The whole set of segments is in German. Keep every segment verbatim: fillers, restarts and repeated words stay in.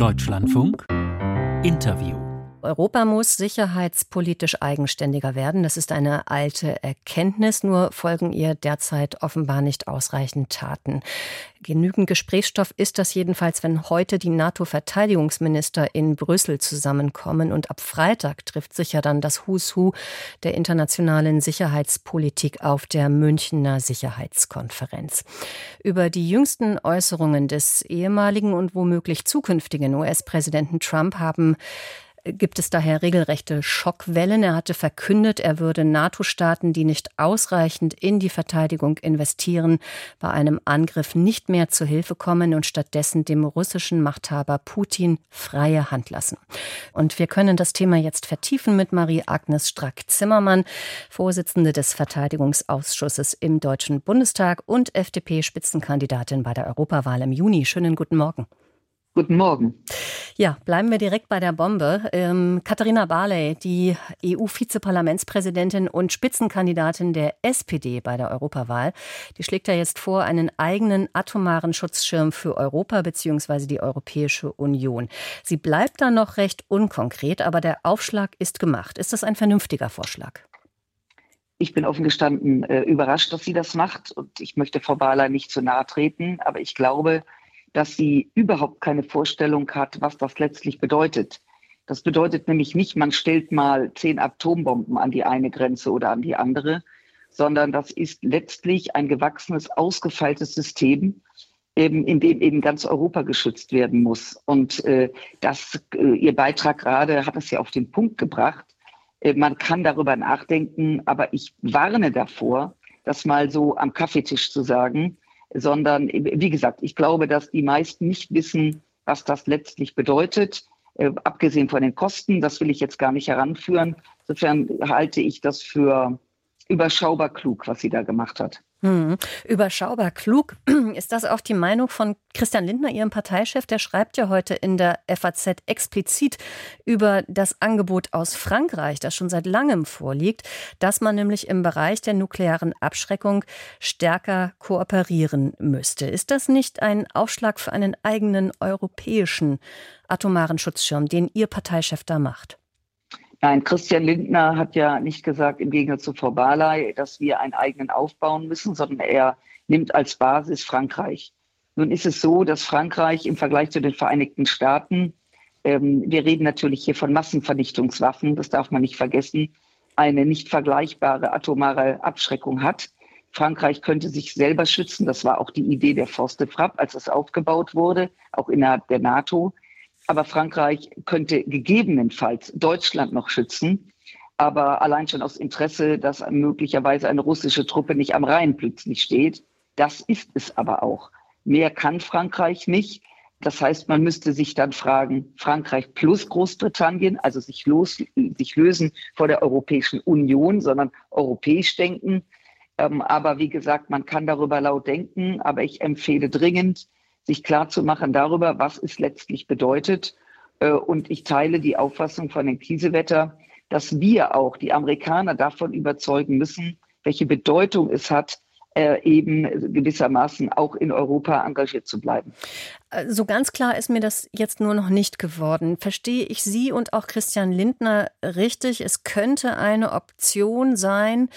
Deutschlandfunk Interview. Europa muss sicherheitspolitisch eigenständiger werden. Das ist eine alte Erkenntnis, nur folgen ihr derzeit offenbar nicht ausreichend Taten. Genügend Gesprächsstoff ist das jedenfalls, wenn heute die NATO-Verteidigungsminister in Brüssel zusammenkommen. Und ab Freitag trifft sich ja dann das Who's Who der internationalen Sicherheitspolitik auf der Münchner Sicherheitskonferenz. Über die jüngsten Äußerungen des ehemaligen und womöglich zukünftigen U S-Präsidenten Trump haben gibt es daher regelrechte Schockwellen. Er hatte verkündet, er würde NATO-Staaten, die nicht ausreichend in die Verteidigung investieren, bei einem Angriff nicht mehr zu Hilfe kommen und stattdessen dem russischen Machthaber Putin freie Hand lassen. Und wir können das Thema jetzt vertiefen mit Marie-Agnes Strack-Zimmermann, Vorsitzende des Verteidigungsausschusses im Deutschen Bundestag und F D P-Spitzenkandidatin bei der Europawahl im Juni. Schönen guten Morgen. Guten Morgen. Ja, bleiben wir direkt bei der Bombe. Ähm, Katharina Barley, die E U-Vizeparlamentspräsidentin und Spitzenkandidatin der S P D bei der Europawahl, die schlägt ja jetzt vor, einen eigenen atomaren Schutzschirm für Europa bzw. die Europäische Union. Sie bleibt da noch recht unkonkret, aber der Aufschlag ist gemacht. Ist das ein vernünftiger Vorschlag? Ich bin offen gestanden äh, überrascht, dass sie das macht. Und ich möchte Frau Barley nicht zu nahe treten, aber ich glaube, dass sie überhaupt keine Vorstellung hat, was das letztlich bedeutet. Das bedeutet nämlich nicht, man stellt mal zehn Atombomben an die eine Grenze oder an die andere, sondern das ist letztlich ein gewachsenes, ausgefeiltes System, eben, in dem eben ganz Europa geschützt werden muss. Und äh, das, äh, Ihr Beitrag gerade hat es ja auf den Punkt gebracht. Äh, man kann darüber nachdenken, aber ich warne davor, das mal so am Kaffeetisch zu sagen, sondern, wie gesagt, ich glaube, dass die meisten nicht wissen, was das letztlich bedeutet, äh, abgesehen von den Kosten. Das will ich jetzt gar nicht heranführen. Insofern halte ich das für überschaubar klug, was sie da gemacht hat. Hm. Überschaubar klug. Ist das auch die Meinung von Christian Lindner, Ihrem Parteichef? Der schreibt ja heute in der F A Z explizit über das Angebot aus Frankreich, das schon seit langem vorliegt, dass man nämlich im Bereich der nuklearen Abschreckung stärker kooperieren müsste. Ist das nicht ein Aufschlag für einen eigenen europäischen atomaren Schutzschirm, den Ihr Parteichef da macht? Nein, Christian Lindner hat ja nicht gesagt, im Gegensatz zu Frau Barley, dass wir einen eigenen aufbauen müssen, sondern er nimmt als Basis Frankreich. Nun ist es so, dass Frankreich im Vergleich zu den Vereinigten Staaten, ähm, wir reden natürlich hier von Massenvernichtungswaffen, das darf man nicht vergessen, eine nicht vergleichbare atomare Abschreckung hat. Frankreich könnte sich selber schützen, das war auch die Idee der Force de Frappe, als es aufgebaut wurde, auch innerhalb der NATO. Aber Frankreich könnte gegebenenfalls Deutschland noch schützen, aber allein schon aus Interesse, dass möglicherweise eine russische Truppe nicht am Rhein plötzlich steht. Das ist es aber auch. Mehr kann Frankreich nicht. Das heißt, man müsste sich dann fragen, Frankreich plus Großbritannien, also sich, los, sich lösen vor der Europäischen Union, sondern europäisch denken. Aber wie gesagt, man kann darüber laut denken, aber ich empfehle dringend, sich klar zu machen darüber, was es letztlich bedeutet. Und ich teile die Auffassung von Herrn Kiesewetter, dass wir auch die Amerikaner davon überzeugen müssen, welche Bedeutung es hat, eben gewissermaßen auch in Europa engagiert zu bleiben. So ganz klar ist mir das jetzt nur noch nicht geworden. Verstehe ich Sie und auch Christian Lindner richtig? Es könnte eine Option sein,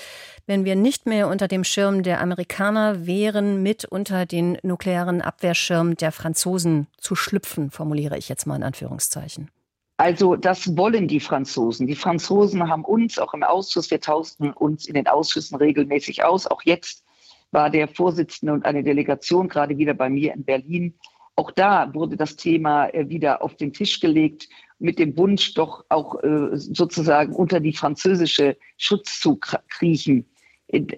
wenn wir nicht mehr unter dem Schirm der Amerikaner wären, mit unter den nuklearen Abwehrschirm der Franzosen zu schlüpfen, formuliere ich jetzt mal in Anführungszeichen. Also das wollen die Franzosen. Die Franzosen haben uns auch im Ausschuss, wir tauschen uns in den Ausschüssen regelmäßig aus, auch jetzt war der Vorsitzende und eine Delegation gerade wieder bei mir in Berlin. Auch da wurde das Thema wieder auf den Tisch gelegt, mit dem Wunsch, doch auch sozusagen unter die französische Schutz zu kriechen.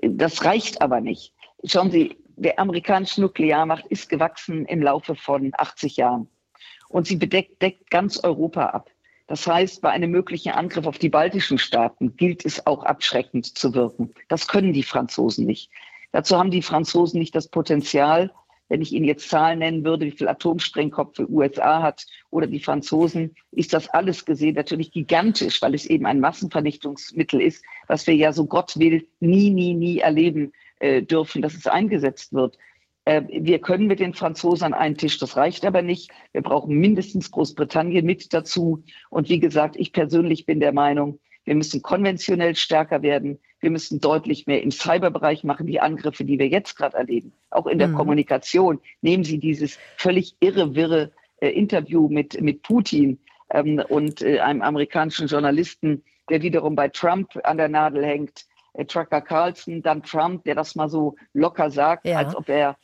Das reicht aber nicht. Schauen Sie, der amerikanische Nuklearmacht ist gewachsen im Laufe von achtzig Jahren. Und sie bedeckt, deckt ganz Europa ab. Das heißt, bei einem möglichen Angriff auf die baltischen Staaten gilt es auch abschreckend zu wirken. Das können die Franzosen nicht. Dazu haben die Franzosen nicht das Potenzial, wenn ich Ihnen jetzt Zahlen nennen würde, wie viel Atomsprengkopf die U S A hat oder die Franzosen, ist das alles gesehen natürlich gigantisch, weil es eben ein Massenvernichtungsmittel ist, was wir ja, so Gott will, nie, nie, nie erleben äh, dürfen, dass es eingesetzt wird. Wir können mit den Franzosen an einen Tisch, das reicht aber nicht. Wir brauchen mindestens Großbritannien mit dazu. Und wie gesagt, ich persönlich bin der Meinung, wir müssen konventionell stärker werden. Wir müssen deutlich mehr im Cyberbereich machen, die Angriffe, die wir jetzt gerade erleben. Auch in der mhm. Kommunikation. Nehmen Sie dieses völlig irre, wirre äh, Interview mit, mit Putin ähm, und äh, einem amerikanischen Journalisten, der wiederum bei Trump an der Nadel hängt. Tucker Carlson, dann Trump, der das mal so locker sagt, ja. als ob er,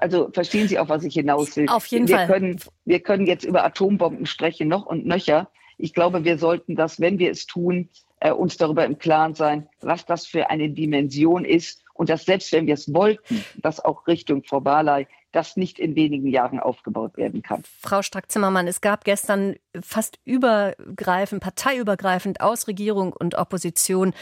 also verstehen Sie auch, was ich hinaus will. Auf jeden wir Fall. Können, wir können jetzt über Atombomben sprechen, noch und nöcher. Ich glaube, wir sollten das, wenn wir es tun, uns darüber im Klaren sein, was das für eine Dimension ist und dass selbst wenn wir es wollten, dass auch Richtung Frau Barley das nicht in wenigen Jahren aufgebaut werden kann. Frau Strack-Zimmermann, es gab gestern fast übergreifend, parteiübergreifend aus Regierung und Opposition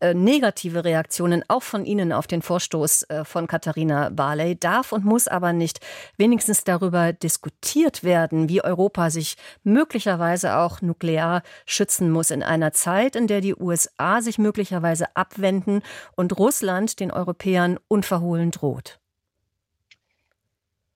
äh, negative Reaktionen, auch von Ihnen auf den Vorstoß äh, von Katharina Barley. Darf und muss aber nicht wenigstens darüber diskutiert werden, wie Europa sich möglicherweise auch nuklear schützen muss in einer Zeit, in der die U S A sich möglicherweise abwenden und Russland den Europäern unverhohlen droht?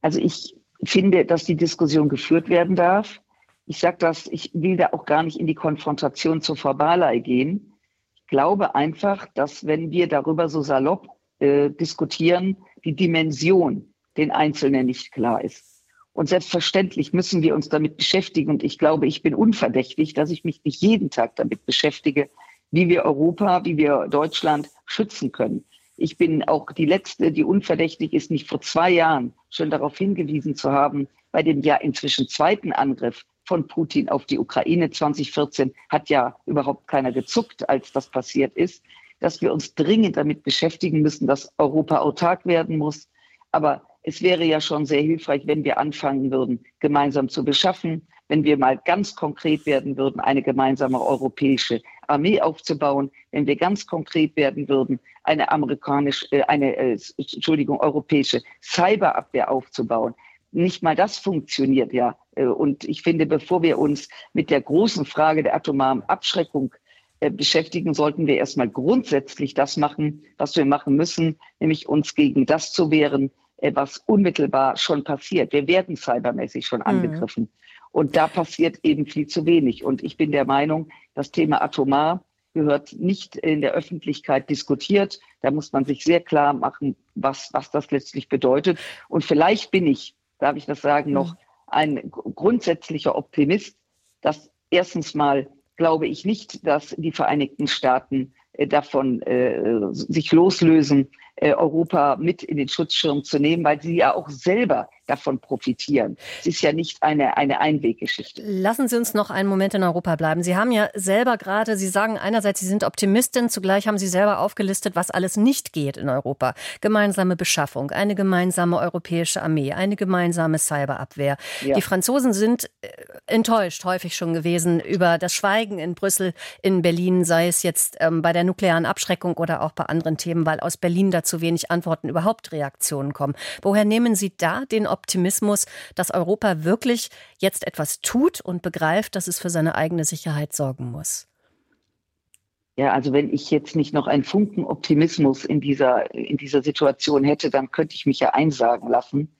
Also ich finde, dass die Diskussion geführt werden darf. Ich sage das, ich will da auch gar nicht in die Konfrontation zur Frau Barley gehen. Ich glaube einfach, dass wenn wir darüber so salopp äh, diskutieren, die Dimension den Einzelnen nicht klar ist. Und selbstverständlich müssen wir uns damit beschäftigen. Und ich glaube, ich bin unverdächtig, dass ich mich nicht jeden Tag damit beschäftige, wie wir Europa, wie wir Deutschland schützen können. Ich bin auch die Letzte, die unverdächtig ist, nicht vor zwei Jahren schon darauf hingewiesen zu haben, bei dem ja inzwischen zweiten Angriff von Putin auf die Ukraine zwanzig vierzehn hat ja überhaupt keiner gezuckt, als das passiert ist, dass wir uns dringend damit beschäftigen müssen, dass Europa autark werden muss. Aber es wäre ja schon sehr hilfreich, wenn wir anfangen würden, gemeinsam zu beschaffen, wenn wir mal ganz konkret werden würden, eine gemeinsame europäische Armee aufzubauen, wenn wir ganz konkret werden würden, eine amerikanische, eine, Entschuldigung, europäische Cyberabwehr aufzubauen. Nicht mal das funktioniert ja. Und ich finde, bevor wir uns mit der großen Frage der atomaren Abschreckung beschäftigen, sollten wir erstmal grundsätzlich das machen, was wir machen müssen, nämlich uns gegen das zu wehren, was unmittelbar schon passiert. Wir werden cybermäßig schon angegriffen. Mhm. Und da passiert eben viel zu wenig. Und ich bin der Meinung, das Thema atomar gehört nicht in der Öffentlichkeit diskutiert. Da muss man sich sehr klar machen, was, was das letztlich bedeutet. Und vielleicht bin ich, darf ich das sagen, noch ein grundsätzlicher Optimist, dass erstens mal glaube ich nicht, dass die Vereinigten Staaten davon äh, sich loslösen, äh, Europa mit in den Schutzschirm zu nehmen, weil sie ja auch selber davon profitieren. Es ist ja nicht eine, eine Einweggeschichte. Lassen Sie uns noch einen Moment in Europa bleiben. Sie haben ja selber gerade, Sie sagen einerseits, Sie sind Optimistin, zugleich haben Sie selber aufgelistet, was alles nicht geht in Europa. Gemeinsame Beschaffung, eine gemeinsame europäische Armee, eine gemeinsame Cyberabwehr. Ja. Die Franzosen sind enttäuscht häufig schon gewesen über das Schweigen in Brüssel, in Berlin, sei es jetzt ähm, bei der nuklearen Abschreckung oder auch bei anderen Themen, weil aus Berlin dazu wenig Antworten, überhaupt Reaktionen kommen. Woher nehmen Sie da den Optimismus, dass Europa wirklich jetzt etwas tut und begreift, dass es für seine eigene Sicherheit sorgen muss? Ja, also wenn ich jetzt nicht noch einen Funken Optimismus in dieser, in dieser Situation hätte, dann könnte ich mich ja einsagen lassen.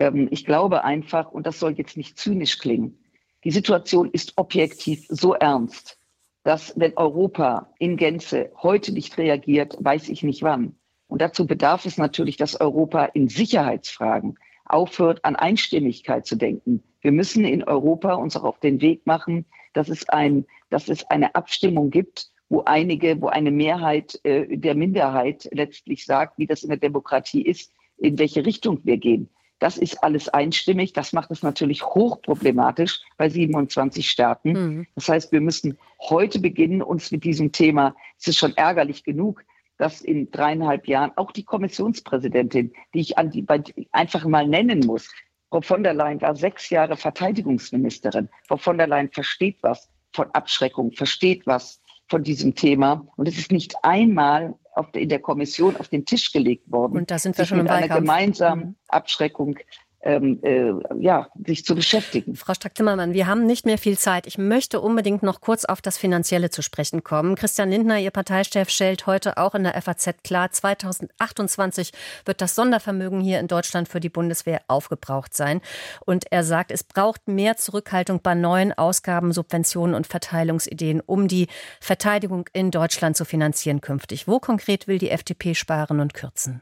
Ähm, ich glaube einfach, und das soll jetzt nicht zynisch klingen, die Situation ist objektiv so ernst, dass wenn Europa in Gänze heute nicht reagiert, weiß ich nicht wann. Und dazu bedarf es natürlich, dass Europa in Sicherheitsfragen aufhört, an Einstimmigkeit zu denken. Wir müssen in Europa uns auch auf den Weg machen, dass es, ein, dass es eine Abstimmung gibt, wo einige, wo eine Mehrheit äh, der Minderheit letztlich sagt, wie das in der Demokratie ist, in welche Richtung wir gehen. Das ist alles einstimmig. Das macht es natürlich hochproblematisch bei siebenundzwanzig Staaten. Mhm. Das heißt, wir müssen heute beginnen, uns mit diesem Thema, es ist schon ärgerlich genug, dass in dreieinhalb Jahren auch die Kommissionspräsidentin, die ich an die, bei, einfach mal nennen muss, Frau von der Leyen war sechs Jahre Verteidigungsministerin. Frau von der Leyen versteht was von Abschreckung, versteht was von diesem Thema. Und es ist nicht einmal auf der, in der Kommission auf den Tisch gelegt worden, und da sind wir schon mit einer gemeinsamen Abschreckung Ähm, äh, ja, sich zu beschäftigen. Frau Strack-Zimmermann, wir haben nicht mehr viel Zeit. Ich möchte unbedingt noch kurz auf das Finanzielle zu sprechen kommen. Christian Lindner, Ihr Parteichef, stellt heute auch in der F A Z klar, zweitausendachtundzwanzig wird das Sondervermögen hier in Deutschland für die Bundeswehr aufgebraucht sein. Und er sagt, es braucht mehr Zurückhaltung bei neuen Ausgaben, Subventionen und Verteilungsideen, um die Verteidigung in Deutschland zu finanzieren künftig. Wo konkret will die F D P sparen und kürzen?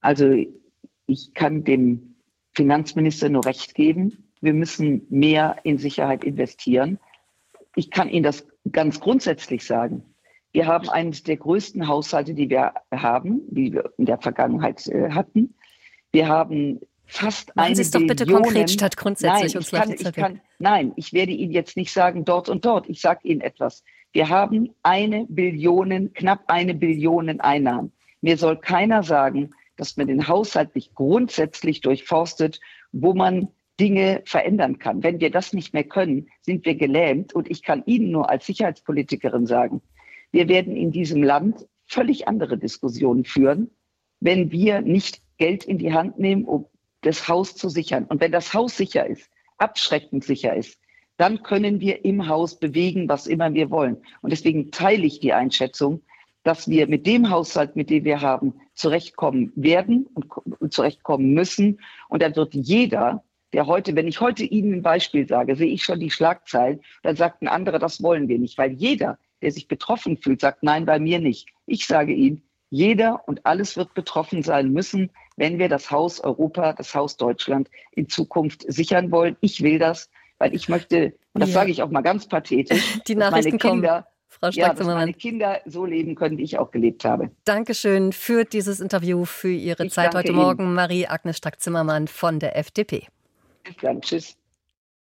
Also ich kann dem Finanzminister nur recht geben. Wir müssen mehr in Sicherheit investieren. Ich kann Ihnen das ganz grundsätzlich sagen. Wir haben eines der größten Haushalte, die wir haben, die wir in der Vergangenheit hatten. Wir haben fast eine Billion. Machen Sie es doch bitte konkret statt grundsätzlich. Nein, ich kann, ich kann, nein, ich werde Ihnen jetzt nicht sagen, dort und dort. Ich sage Ihnen etwas. Wir haben eine Billion, knapp eine Billion Einnahmen. Mir soll keiner sagen, dass man den Haushalt nicht grundsätzlich durchforstet, wo man Dinge verändern kann. Wenn wir das nicht mehr können, sind wir gelähmt. Und ich kann Ihnen nur als Sicherheitspolitikerin sagen, wir werden in diesem Land völlig andere Diskussionen führen, wenn wir nicht Geld in die Hand nehmen, um das Haus zu sichern. Und wenn das Haus sicher ist, abschreckend sicher ist, dann können wir im Haus bewegen, was immer wir wollen. Und deswegen teile ich die Einschätzung, dass wir mit dem Haushalt, mit dem wir haben, zurechtkommen werden und zurechtkommen müssen. Und dann wird jeder, der heute, wenn ich heute Ihnen ein Beispiel sage, sehe ich schon die Schlagzeilen, dann sagt ein anderer, das wollen wir nicht. Weil jeder, der sich betroffen fühlt, sagt, nein, bei mir nicht. Ich sage Ihnen, jeder und alles wird betroffen sein müssen, wenn wir das Haus Europa, das Haus Deutschland in Zukunft sichern wollen. Ich will das, weil ich möchte, und das ja. sage ich auch mal ganz pathetisch, die Nachrichten meine Kinder kommen. Frau Strack-Zimmermann, ja, dass meine Kinder so leben können, wie ich auch gelebt habe. Dankeschön für dieses Interview, für Ihre ich Zeit heute Ihnen. Morgen. Marie-Agnes Strack-Zimmermann von der F D P. Bis dann, tschüss.